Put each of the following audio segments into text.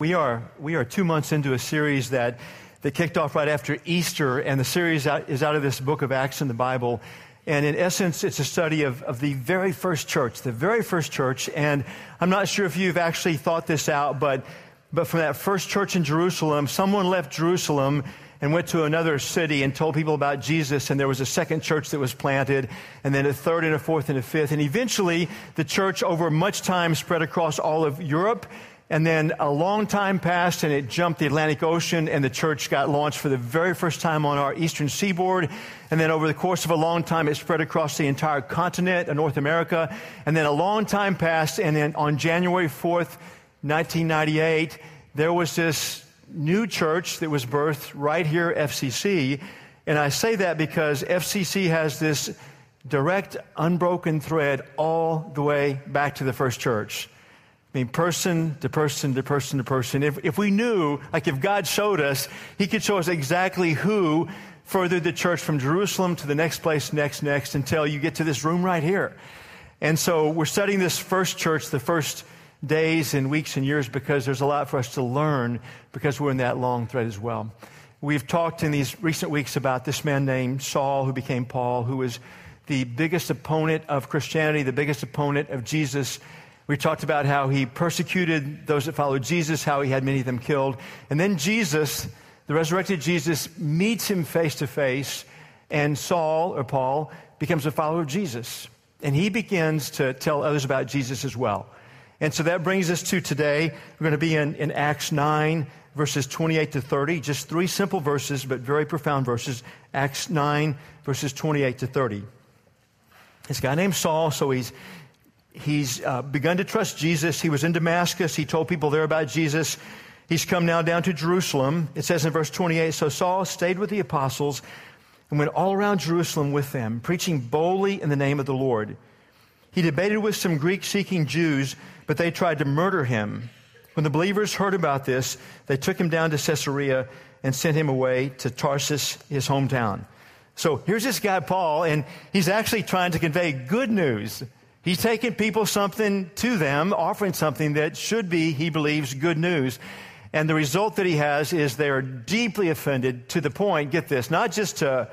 We are 2 months into a series that kicked off right after Easter, and the series is out of this book of Acts in the Bible. And in essence, it's a study of the very first church. And I'm not sure if you've actually thought this out, but from that first church in Jerusalem, someone left Jerusalem and went to another city and told people about Jesus, and there was a second church that was planted, and then a third and a fourth and a fifth. And eventually, the church over much time spread across all of Europe. And then a long time passed, and it jumped the Atlantic Ocean, and the church got launched for the very first time on our eastern seaboard. And then over the course of a long time, it spread across the entire continent of North America. And then a long time passed, and then on January 4th, 1998, there was this new church that was birthed right here, FCC. And I say that because FCC has this direct, unbroken thread all the way back to the first church. I mean, person to person to person to person. If we knew, like if God showed us, he could show us exactly who furthered the church from Jerusalem to the next place, next, until you get to this room right here. And so we're studying this first church, the first days and weeks and years, because there's a lot for us to learn because we're in that long thread as well. We've talked in these recent weeks about this man named Saul, who became Paul, who was the biggest opponent of Christianity, the biggest opponent of Jesus. We talked about how he persecuted those that followed Jesus, how he had many of them killed. And then Jesus, the resurrected Jesus, meets him face to face, and Saul, or Paul, becomes a follower of Jesus. And he begins to tell others about Jesus as well. And so that brings us to today. We're going to be in Acts 9, verses 28 to 30. Just three simple verses, but very profound verses. Acts 9, verses 28 to 30. This guy named Saul, so he's begun to trust Jesus. He was in Damascus. He told people there about Jesus. He's come now down to Jerusalem. It says in verse 28, so Saul stayed with the apostles and went all around Jerusalem with them, preaching boldly in the name of the Lord. He debated with some Greek-speaking Jews, but they tried to murder him. When the believers heard about this, they took him down to Caesarea and sent him away to Tarsus, his hometown. So here's this guy, Paul, and he's actually trying to convey good news. He's taking people something to them, offering something that should be, he believes, good news. And the result that he has is they are deeply offended to the point, get this, not just to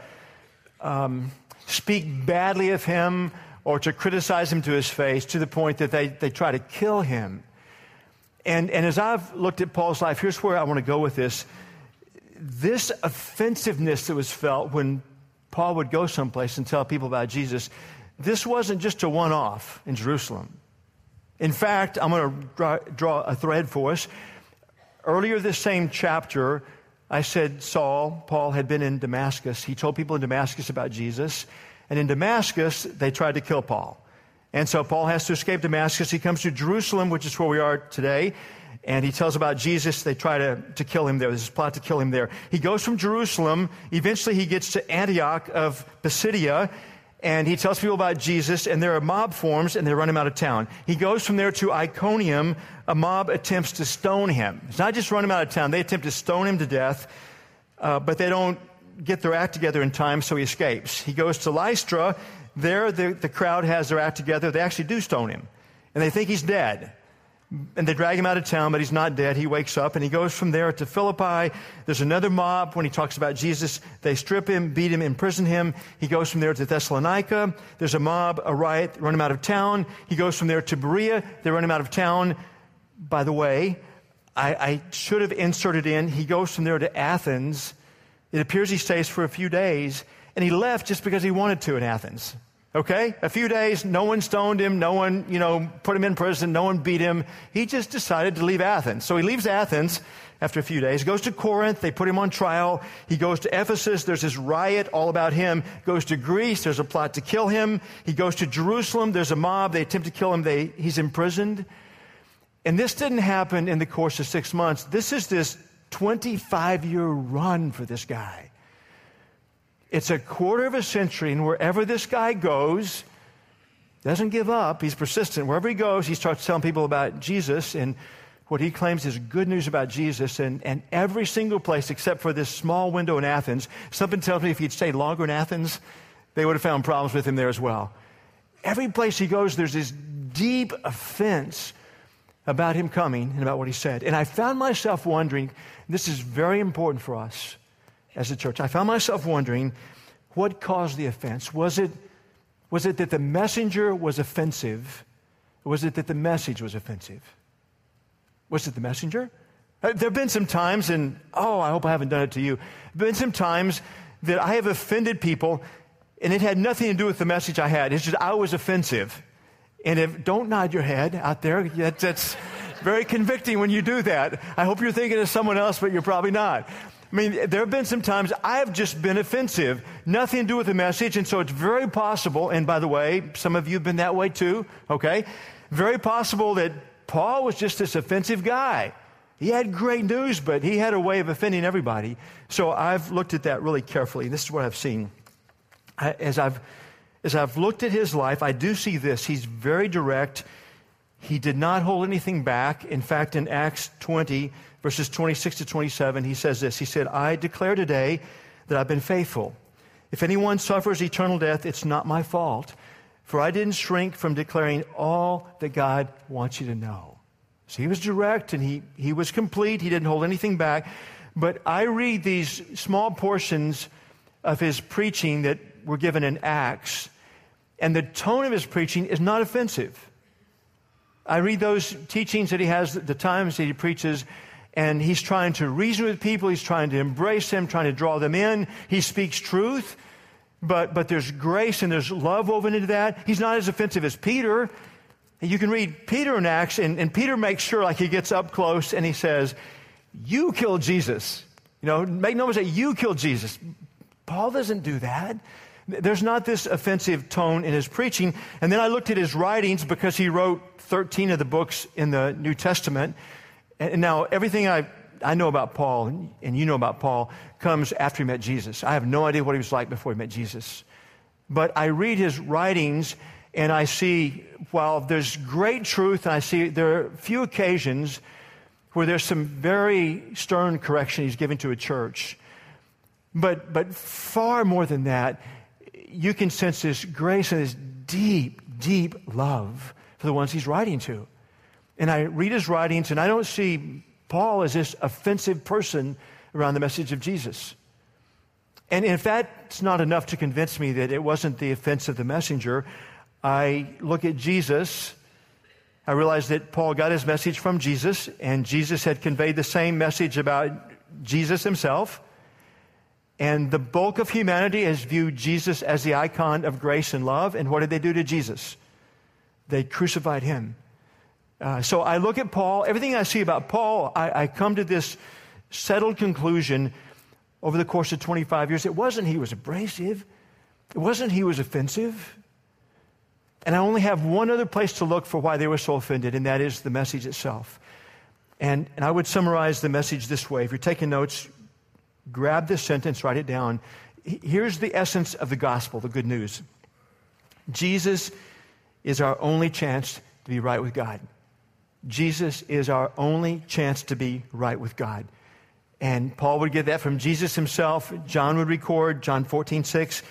speak badly of him or to criticize him to his face, to the point that they try to kill him. And as I've looked at Paul's life, here's where I want to go with this. This offensiveness that was felt when Paul would go someplace and tell people about Jesus, this wasn't just a one-off in Jerusalem. In fact, I'm going to draw a thread for us. Earlier this same chapter, I said Paul had been in Damascus. He told people in Damascus about Jesus. And in Damascus, they tried to kill Paul. And so Paul has to escape Damascus. He comes to Jerusalem, which is where we are today. And he tells about Jesus. They try to kill him there. There's this plot to kill him there. He goes from Jerusalem. Eventually, he gets to Antioch of Pisidia. And he tells people about Jesus, and there are mob forms, and they run him out of town. He goes from there to Iconium. A mob attempts to stone him. It's not just run him out of town. They attempt to stone him to death, but they don't get their act together in time, so he escapes. He goes to Lystra. There, the crowd has their act together. They actually do stone him, and they think he's dead. And they drag him out of town, but he's not dead. He wakes up, and he goes from there to Philippi. There's another mob. When he talks about Jesus, they strip him, beat him, imprison him. He goes from there to Thessalonica. There's a mob, a riot, run him out of town. He goes from there to Berea. They run him out of town. By the way, I should have inserted in, he goes from there to Athens. It appears he stays for a few days, and he left just because he wanted to in Athens. Okay, a few days, no one stoned him, no one, put him in prison, no one beat him. He just decided to leave Athens. So he leaves Athens after a few days, goes to Corinth, they put him on trial. He goes to Ephesus, there's this riot all about him. Goes to Greece, there's a plot to kill him. He goes to Jerusalem, there's a mob, they attempt to kill him, he's imprisoned. And this didn't happen in the course of 6 months. This is this 25-year run for this guy. It's a quarter of a century, and wherever this guy goes, doesn't give up. He's persistent. Wherever he goes, he starts telling people about Jesus and what he claims is good news about Jesus. And every single place, except for this small window in Athens, something tells me if he'd stayed longer in Athens, they would have found problems with him there as well. Every place he goes, there's this deep offense about him coming and about what he said. And I found myself wondering, this is very important for us as a church, I found myself wondering what caused the offense. Was it that the messenger was offensive? Was it that the message was offensive? Was it the messenger? There have been some times, and I hope I haven't done it to you, there have been some times that I have offended people, and it had nothing to do with the message I had. It's just I was offensive. And don't nod your head out there. That's very convicting when you do that. I hope you're thinking of someone else, but you're probably not. I mean, there have been some times I've just been offensive, nothing to do with the message, and so it's very possible, and by the way, some of you have been that way too, okay? Very possible that Paul was just this offensive guy. He had great news, but he had a way of offending everybody. So I've looked at that really carefully. This is what I've seen. As I've looked at his life, I do see this. He's very direct. He did not hold anything back. In fact, in Acts 20, verses 26 to 27, he says this. He said, I declare today that I've been faithful. If anyone suffers eternal death, it's not my fault, for I didn't shrink from declaring all that God wants you to know. So he was direct and he was complete. He didn't hold anything back. But I read these small portions of his preaching that were given in Acts, and the tone of his preaching is not offensive. I read those teachings that he has, the times that he preaches, and he's trying to reason with people. He's trying to embrace them, trying to draw them in. He speaks truth, but there's grace and there's love woven into that. He's not as offensive as Peter. And you can read Peter in Acts, and Peter makes sure, like, he gets up close and he says, you killed Jesus. You know, make no mistake, you killed Jesus. Paul doesn't do that. There's not this offensive tone in his preaching. And then I looked at his writings, because he wrote 13 of the books in the New Testament. And now everything I know about Paul, and you know about Paul, comes after he met Jesus. I have no idea what he was like before he met Jesus. But I read his writings, and I see, while there's great truth, and I see there are few occasions where there's some very stern correction he's given to a church. But far more than that, you can sense this grace and this deep, deep love for the ones he's writing to. And I read his writings, and I don't see Paul as this offensive person around the message of Jesus. And if that's not enough to convince me that it wasn't the offense of the messenger, I look at Jesus. I realize that Paul got his message from Jesus, and Jesus had conveyed the same message about Jesus himself. And the bulk of humanity has viewed Jesus as the icon of grace and love. And what did they do to Jesus? They crucified him. So I look at Paul. Everything I see about Paul, I come to this settled conclusion over the course of 25 years. It wasn't he was abrasive. It wasn't he was offensive. And I only have one other place to look for why they were so offended, and that is the message itself. And I would summarize the message this way. If you're taking notes, grab this sentence, write it down. Here's the essence of the gospel, the good news. Jesus is our only chance to be right with God. Jesus is our only chance to be right with God. And Paul would get that from Jesus himself. John would record, John 14:6.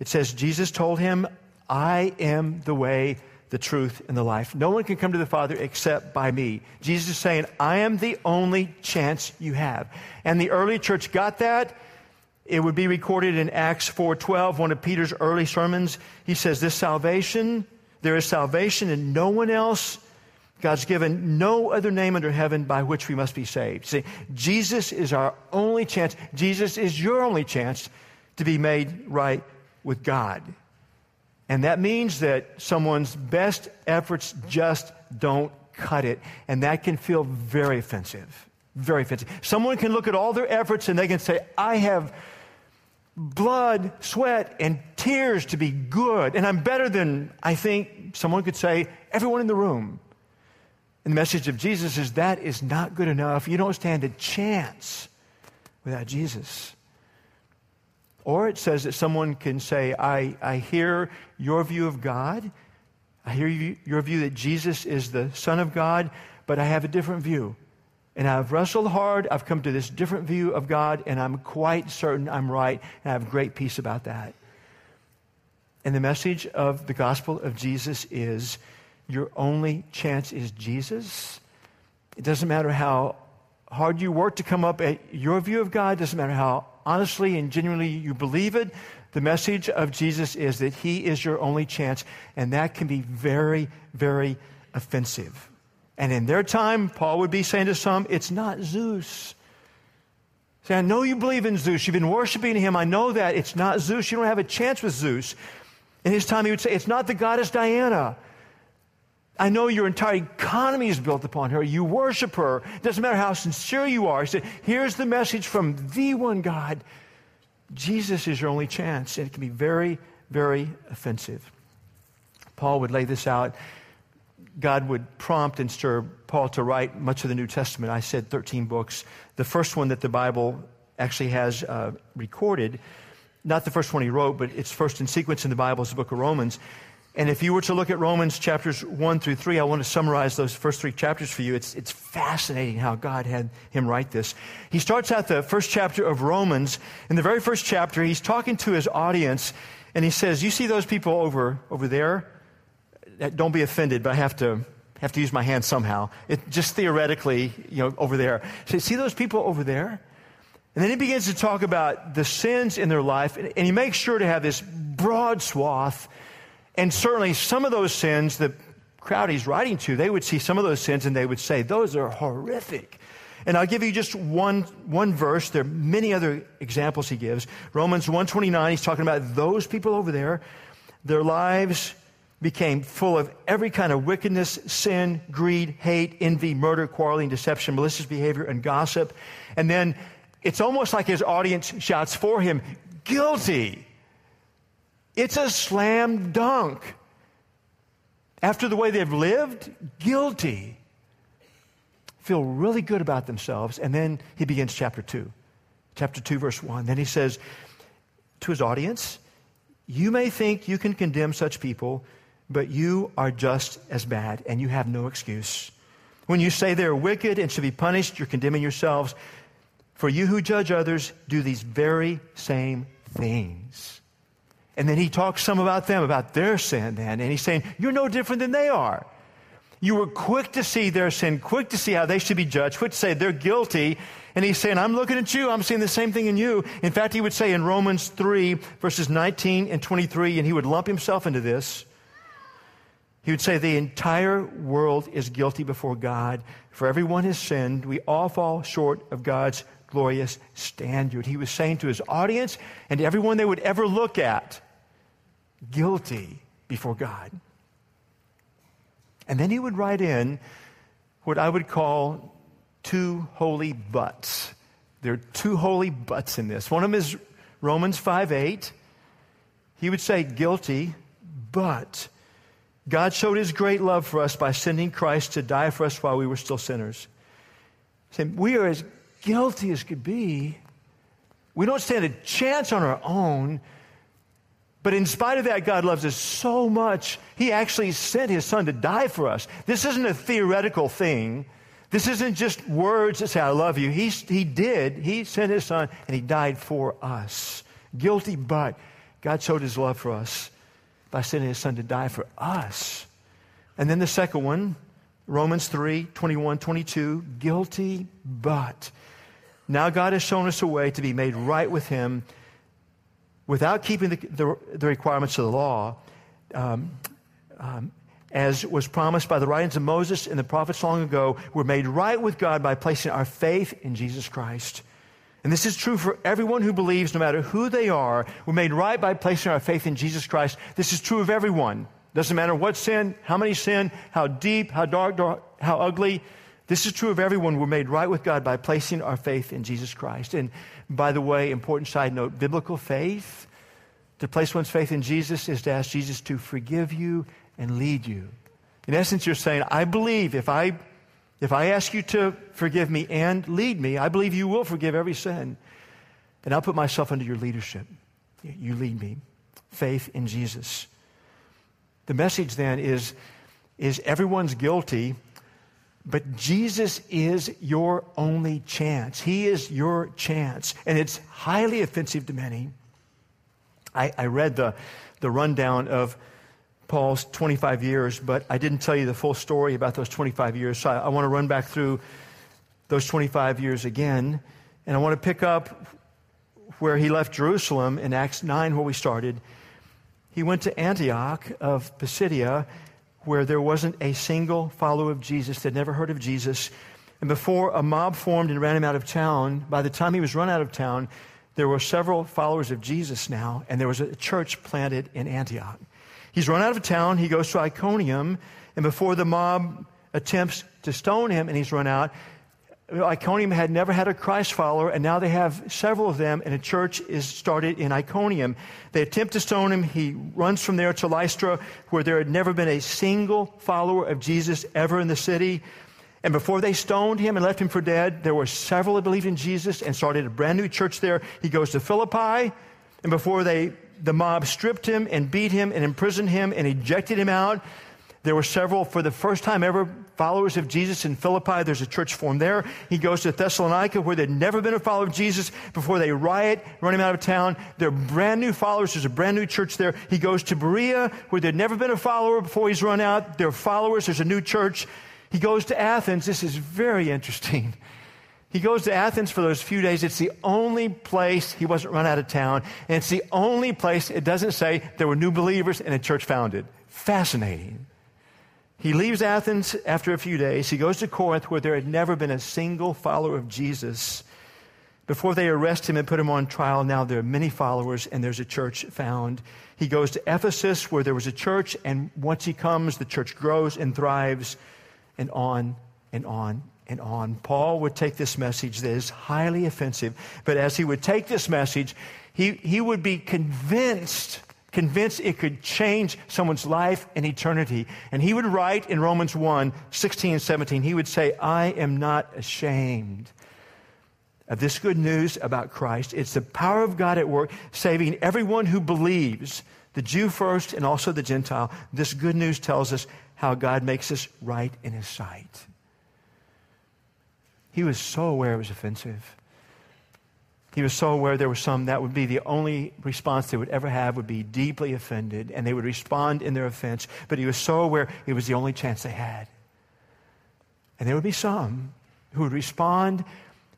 It says, Jesus told him, I am the way, the truth, and the life. No one can come to the Father except by me. Jesus is saying, I am the only chance you have. And the early church got that. It would be recorded in Acts 4:12, one of Peter's early sermons. He says, there is salvation in no one else. God's given no other name under heaven by which we must be saved. See, Jesus is our only chance. Jesus is your only chance to be made right with God. And that means that someone's best efforts just don't cut it. And that can feel very offensive, very offensive. Someone can look at all their efforts and they can say, I have blood, sweat, and tears to be good. And I'm better than, I think, someone could say, everyone in the room. And the message of Jesus is that is not good enough. You don't stand a chance without Jesus. Or it says that someone can say, I hear your view of God. I hear your view that Jesus is the Son of God, but I have a different view. And I've wrestled hard. I've come to this different view of God, and I'm quite certain I'm right, and I have great peace about that. And the message of the gospel of Jesus is, your only chance is Jesus. It doesn't matter how hard you work to come up at your view of God. It doesn't matter how honestly and genuinely you believe it. The message of Jesus is that he is your only chance, and that can be very, very offensive. And in their time, Paul would be saying to some, it's not Zeus. Say, I know you believe in Zeus. You've been worshiping him. I know that. It's not Zeus. You don't have a chance with Zeus. In his time, he would say, it's not the goddess Diana. I know your entire economy is built upon her. You worship her. It doesn't matter how sincere you are. He said, here's the message from the one God. Jesus is your only chance. And it can be very, very offensive. Paul would lay this out. God would prompt and stir Paul to write much of the New Testament. I said 13 books. The first one that the Bible actually has recorded, not the first one he wrote, but it's first in sequence in the Bible, is the book of Romans. And if you were to look at Romans chapters 1 through 3, I want to summarize those first three chapters for you. It's fascinating how God had him write this. He starts out the first chapter of Romans. In the very first chapter, he's talking to his audience, and he says, you see those people over there? Don't be offended, but I have to use my hand somehow. It just theoretically, over there. So, see those people over there? And then he begins to talk about the sins in their life, and he makes sure to have this broad swath. And certainly some of those sins, the crowd he's writing to, they would see some of those sins and they would say, those are horrific. And I'll give you just one verse. There are many other examples he gives. Romans 1:29, he's talking about those people over there. Their lives became full of every kind of wickedness, sin, greed, hate, envy, murder, quarreling, deception, malicious behavior, and gossip. And then it's almost like his audience shouts for him, guilty. It's a slam dunk. After the way they've lived, guilty. Feel really good about themselves. And then he begins chapter 2. Chapter 2, verse 1. Then he says to his audience, you may think you can condemn such people, but you are just as bad, and you have no excuse. When you say they're wicked and should be punished, you're condemning yourselves. For you who judge others do these very same things. And then he talks some about them, about their sin then. And he's saying, you're no different than they are. You were quick to see their sin, quick to see how they should be judged, quick to say they're guilty. And he's saying, I'm looking at you. I'm seeing the same thing in you. In fact, he would say in Romans 3, verses 19 and 23, and he would lump himself into this. He would say, the entire world is guilty before God, for everyone has sinned. We all fall short of God's glorious standard. He was saying to his audience and to everyone they would ever look at, guilty before God. And then he would write in what I would call two holy buts. There are two holy buts in this. One of them is Romans 5:8. He would say, guilty, but God showed his great love for us by sending Christ to die for us while we were still sinners. We are as guilty as could be. We don't stand a chance on our own. But in spite of that, God loves us so much, he actually sent his son to die for us. This isn't a theoretical thing. This isn't just words that say, I love you. He did. He sent his son, and he died for us. Guilty, but God showed his love for us by sending his son to die for us. And then the second one, Romans 3, 21, 22, guilty, but now God has shown us a way to be made right with him without keeping the requirements of the law, as was promised by the writings of Moses and the prophets long ago. We're made right with God by placing our faith in Jesus Christ. And this is true for everyone who believes, no matter who they are. We're made right by placing our faith in Jesus Christ. This is true of everyone. Doesn't matter what sin, how many sin, how deep, how dark, how ugly. This is true of everyone. We're made right with God by placing our faith in Jesus Christ. And by the way, important side note, biblical faith, to place one's faith in Jesus is to ask Jesus to forgive you and lead you. In essence, you're saying, I believe if I ask you to forgive me and lead me, I believe you will forgive every sin. And I'll put myself under your leadership. You lead me. Faith in Jesus. The message then is everyone's guilty, but Jesus is your only chance. He is your chance. And it's highly offensive to many. I read the rundown of Paul's 25 years, but I didn't tell you the full story about those 25 years. So I want to run back through those 25 years again. And I want to pick up where he left Jerusalem in Acts 9, where we started. He went to Antioch of Pisidia, where there wasn't a single follower of Jesus. They'd never heard of Jesus. And before a mob formed and ran him out of town, by the time he was run out of town, there were several followers of Jesus now, and there was a church planted in Antioch. He's run out of town. He goes to Iconium, and before the mob attempts to stone him and he's run out, Iconium had never had a Christ follower, and now they have several of them, and a church is started in Iconium. They attempt to stone him. He runs from there to Lystra, where there had never been a single follower of Jesus ever in the city. And before they stoned him and left him for dead, there were several that believed in Jesus and started a brand new church there. He goes to Philippi, and before the mob stripped him and beat him and imprisoned him and ejected him out, there were several, for the first time ever, followers of Jesus in Philippi. There's a church formed there. He goes to Thessalonica, where there'd never been a follower of Jesus. Before they riot, run him out of town, they're brand new followers. There's a brand new church there. He goes to Berea, where there'd never been a follower before he's run out. They're followers. There's a new church. He goes to Athens. This is very interesting. He goes to Athens for those few days. It's the only place he wasn't run out of town. And it's the only place, it doesn't say, there were new believers and a church founded. Fascinating. He leaves Athens after a few days. He goes to Corinth, where there had never been a single follower of Jesus. Before they arrest him and put him on trial, now there are many followers, and there's a church found. He goes to Ephesus, where there was a church, and once he comes, the church grows and thrives, and on and on and on. Paul would take this message that is highly offensive, but as he would take this message, he would be convinced it could change someone's life and eternity. And he would write in Romans 1, 16 and 17, he would say, I am not ashamed of this good news about Christ. It's the power of God at work, saving everyone who believes, the Jew first and also the Gentile. This good news tells us how God makes us right in his sight. He was so aware it was offensive. He was so aware there were some that would be the only response they would ever have, would be deeply offended, and they would respond in their offense. But he was so aware it was the only chance they had. And there would be some who would respond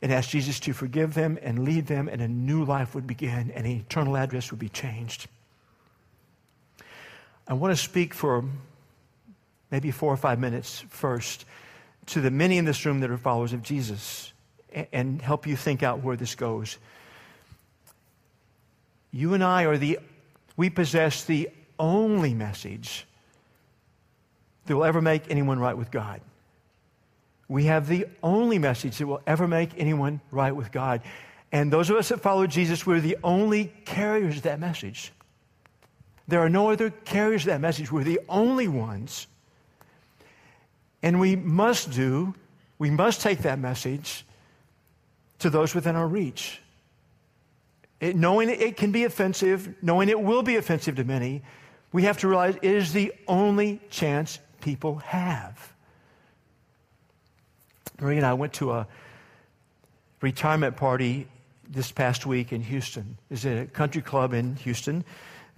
and ask Jesus to forgive them and lead them, and a new life would begin, and an eternal address would be changed. I want to speak for maybe 4 or 5 minutes first to the many in this room that are followers of Jesus, and help you think out where this goes. You and I we possess the only message that will ever make anyone right with God. We have the only message that will ever make anyone right with God. And those of us that follow Jesus, we're the only carriers of that message. There are no other carriers of that message. We're the only ones. And we must take that message to those within our reach. Knowing it can be offensive, knowing it will be offensive to many, we have to realize it is the only chance people have. Marie and I went to a retirement party this past week in Houston. It was at a country club in Houston.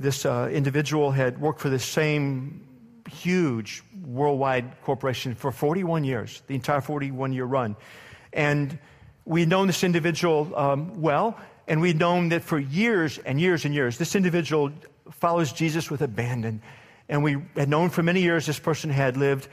This individual had worked for the same huge worldwide corporation for 41 years, the entire 41-year run. And we'd known this individual well, and we'd known that for years and years and years, this individual follows Jesus with abandon. And we had known for many years this person had lived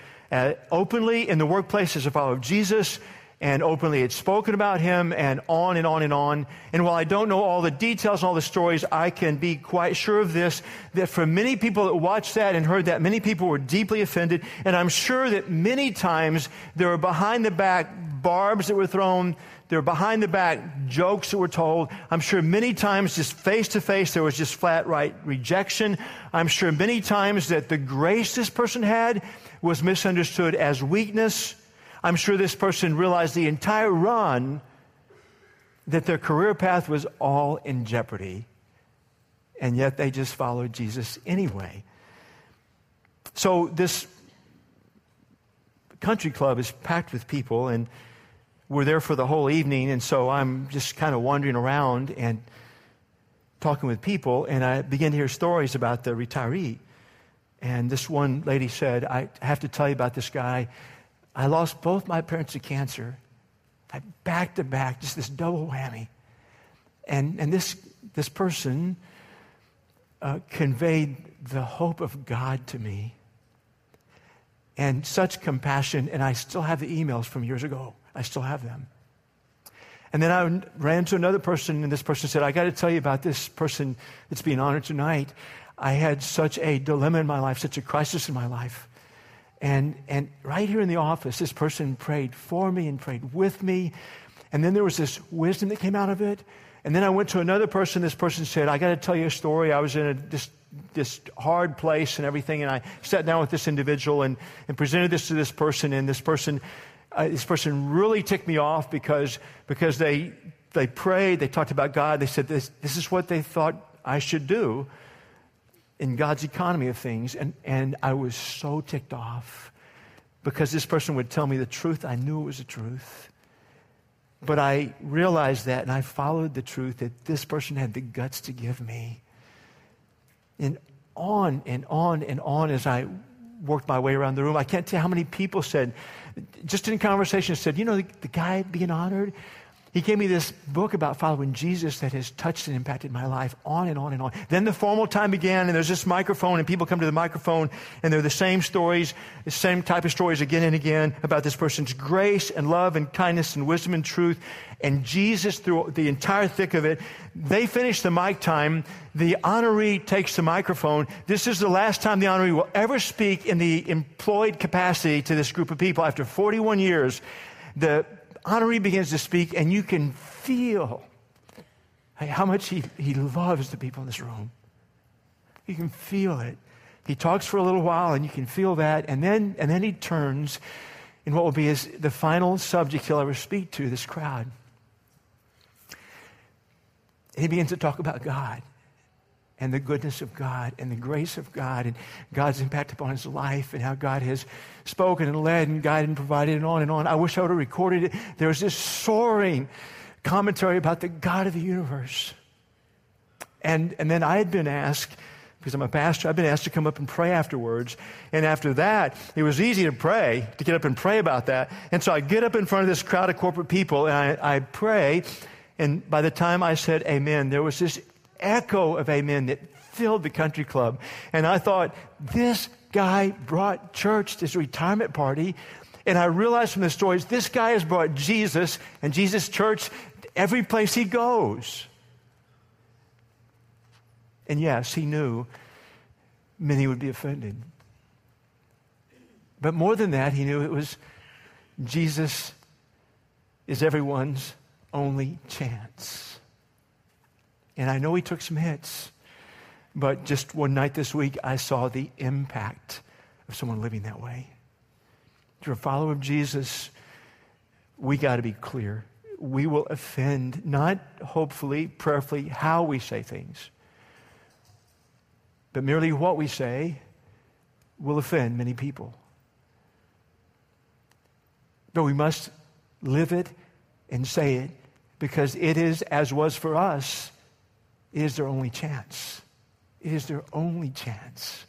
openly in the workplace as a follower of Jesus, and openly had spoken about him, and on and on and on. And while I don't know all the details and all the stories, I can be quite sure of this, that for many people that watched that and heard that, many people were deeply offended. And I'm sure that many times there were behind the back barbs that were thrown, there were behind the back jokes that were told. I'm sure many times just face to face there was just flat right rejection. I'm sure many times that the grace this person had was misunderstood as weakness. I'm sure this person realized the entire run that their career path was all in jeopardy, and yet they just followed Jesus anyway. So this country club is packed with people, and we're there for the whole evening, and so I'm just kind of wandering around and talking with people, and I begin to hear stories about the retiree. And this one lady said, I have to tell you about this guy. I lost both my parents to cancer. I back to back, just this double whammy. And this person conveyed the hope of God to me and such compassion. And I still have the emails from years ago. I still have them. And then I ran to another person, and this person said, I got to tell you about this person that's being honored tonight. I had such a dilemma in my life, such a crisis in my life. And right here in the office, this person prayed for me and prayed with me. And then there was this wisdom that came out of it. And then I went to another person. This person said, I got to tell you a story. I was in this hard place and everything. And I sat down with this individual and presented this to this person. And this person really ticked me off because they prayed, they talked about God, they said this is what they thought I should do in God's economy of things. And I was so ticked off because this person would tell me the truth. I knew it was the truth. But I realized that, and I followed the truth that this person had the guts to give me. And on and on and on as I worked my way around the room. I can't tell how many people said, just in conversation, said, you know, the guy being honored, he gave me this book about following Jesus that has touched and impacted my life, on and on and on. Then the formal time began, and there's this microphone, and people come to the microphone, and they're the same stories, the same type of stories again and again about this person's grace and love and kindness and wisdom and truth. And Jesus, through the entire thick of it, they finish the mic time. The honoree takes the microphone. This is the last time the honoree will ever speak in the employed capacity to this group of people. After 41 years, the honoree begins to speak, and you can feel how much he loves the people in this room. You can feel it. He talks for a little while, and you can feel that. And then he turns in what will be his, the final subject he'll ever speak to, this crowd. And he begins to talk about God and the goodness of God and the grace of God and God's impact upon his life and how God has spoken and led and guided and provided and on and on. I wish I would have recorded it. There was this soaring commentary about the God of the universe. And then I had been asked, because I'm a pastor, I've been asked to come up and pray afterwards. And after that, it was easy to pray, to get up and pray about that. And so I get up in front of this crowd of corporate people and I pray. And by the time I said amen, there was this echo of amen that filled the country club. And I thought, this guy brought church to his retirement party. And I realized from the stories, this guy has brought Jesus and Jesus' church every place he goes. And yes, he knew many would be offended. But more than that, he knew it was Jesus is everyone's only chance. And I know he took some hits, but just one night this week, I saw the impact of someone living that way. If you're a follower of Jesus, we got to be clear. We will offend, not hopefully, prayerfully, how we say things, but merely what we say will offend many people. But we must live it and say it, because it is, as was for us, it is their only chance. It is their only chance.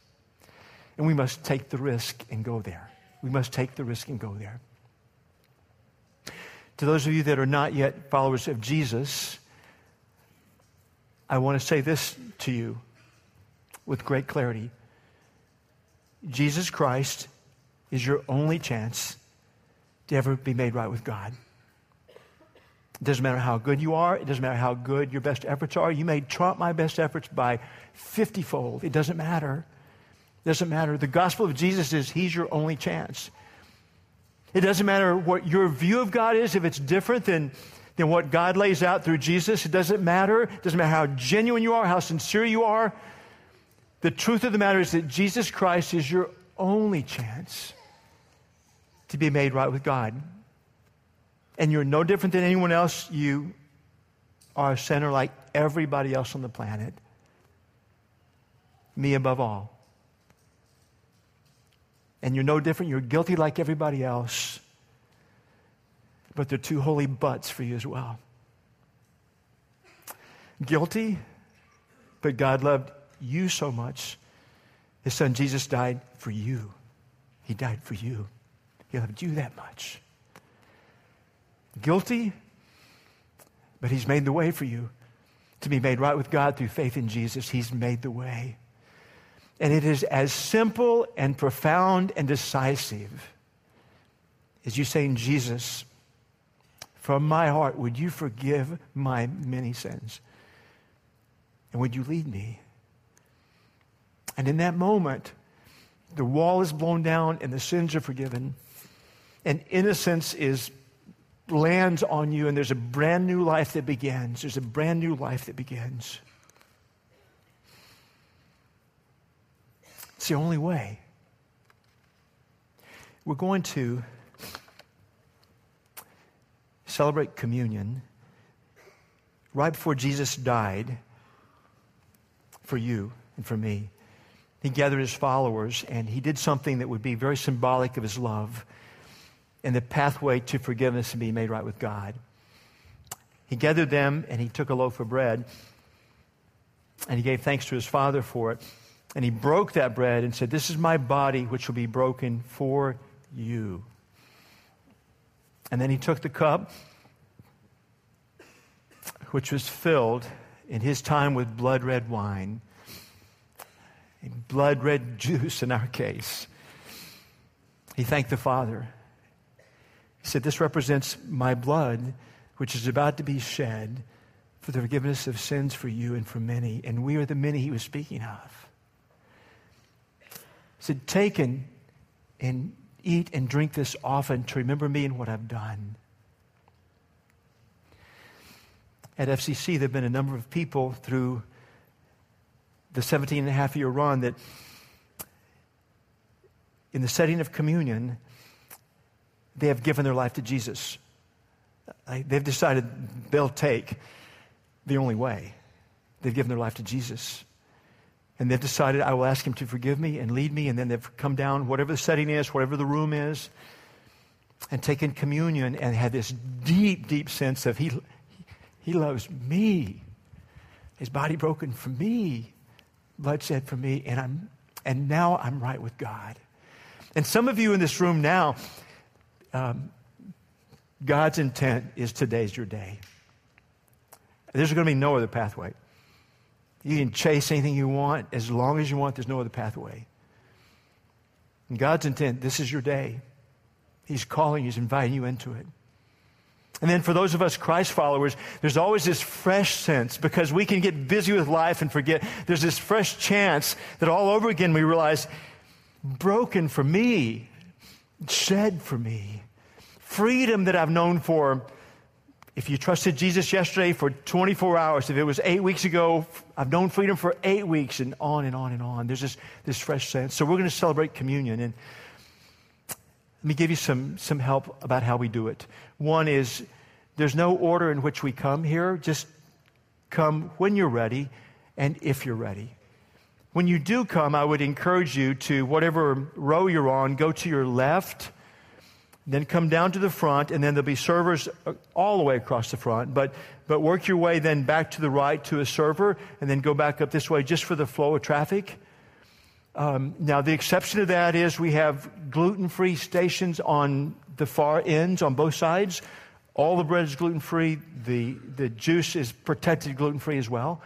And we must take the risk and go there. We must take the risk and go there. To those of you that are not yet followers of Jesus, I want to say this to you with great clarity. Jesus Christ is your only chance to ever be made right with God. It doesn't matter how good you are. It doesn't matter how good your best efforts are. You may trump my best efforts by 50-fold. It doesn't matter. It doesn't matter. The gospel of Jesus is he's your only chance. It doesn't matter what your view of God is, if it's different than what God lays out through Jesus. It doesn't matter. It doesn't matter how genuine you are, how sincere you are. The truth of the matter is that Jesus Christ is your only chance to be made right with God. And you're no different than anyone else. You are a sinner like everybody else on the planet. Me above all. And you're no different. You're guilty like everybody else. But there are two holy buts for you as well. Guilty, but God loved you so much His son Jesus died for you. He died for you. He loved you that much. Guilty, but he's made the way for you to be made right with God through faith in Jesus. He's made the way. And it is as simple and profound and decisive as you saying, Jesus, from my heart, would you forgive my many sins? And would you lead me? And in that moment, the wall is blown down and the sins are forgiven. And innocence lands on you, and there's a brand new life that begins. There's a brand new life that begins. It's the only way. We're going to celebrate communion right before Jesus died for you and for me. He gathered his followers, and he did something that would be very symbolic of his love and the pathway to forgiveness and being made right with God. He gathered them, and he took a loaf of bread, and he gave thanks to his Father for it. And he broke that bread and said, this is my body, which will be broken for you. And then he took the cup, which was filled in his time with blood red wine, blood red juice in our case. He thanked the Father. He said, this represents my blood, which is about to be shed for the forgiveness of sins for you and for many. And we are the many he was speaking of. He said, take and eat and drink this often to remember me and what I've done. At FCC, there have been a number of people through the 17.5-year run that in the setting of communion, they have given their life to Jesus. They've decided they'll take the only way. They've given their life to Jesus. And they've decided, I will ask him to forgive me and lead me. And then they've come down, whatever the setting is, whatever the room is, and taken communion and had this deep, deep sense of he loves me. His body broken for me, blood shed for me, and now I'm right with God. And some of you in this room now, God's intent is today's your day. There's going to be no other pathway. You can chase anything you want as long as you want. There's no other pathway. And God's intent, this is your day. He's calling you. He's inviting you into it. And then for those of us Christ followers, there's always this fresh sense, because we can get busy with life and forget. There's this fresh chance that all over again we realize, broken for me, shed for me, freedom that I've known for, if you trusted Jesus yesterday for 24 hours, if it was 8 weeks ago, I've known freedom for 8 weeks, and on and on and on. There's this fresh sense. So we're going to celebrate communion, and let me give you some help about how we do it. One is, there's no order in which we come here. Just come when you're ready and if you're ready. When you do come, I would encourage you to, whatever row you're on, go to your left, then come down to the front, and then there'll be servers all the way across the front. But work your way then back to the right to a server, and then go back up this way just for the flow of traffic. Now, the exception to that is we have gluten-free stations on the far ends, on both sides. All the bread is gluten-free. The juice is protected gluten-free as well.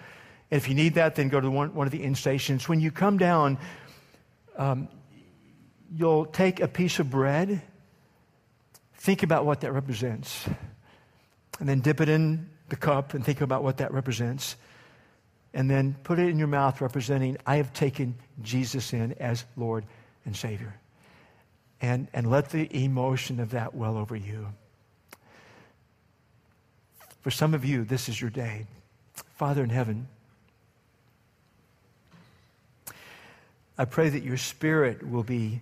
And if you need that, then go to one of the end stations. When you come down, you'll take a piece of bread. Think about what that represents. And then dip it in the cup and think about what that represents. And then put it in your mouth, representing, I have taken Jesus in as Lord and Savior. And let the emotion of that well over you. For some of you, this is your day. Father in heaven, I pray that your Spirit will be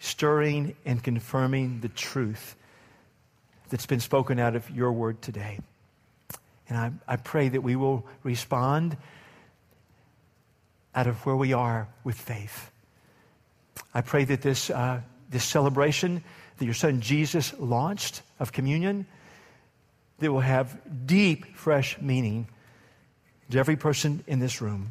stirring and confirming the truth that's been spoken out of your word today. And I pray that we will respond out of where we are with faith. I pray that this celebration that your son Jesus launched of communion, that will have deep, fresh meaning to every person in this room.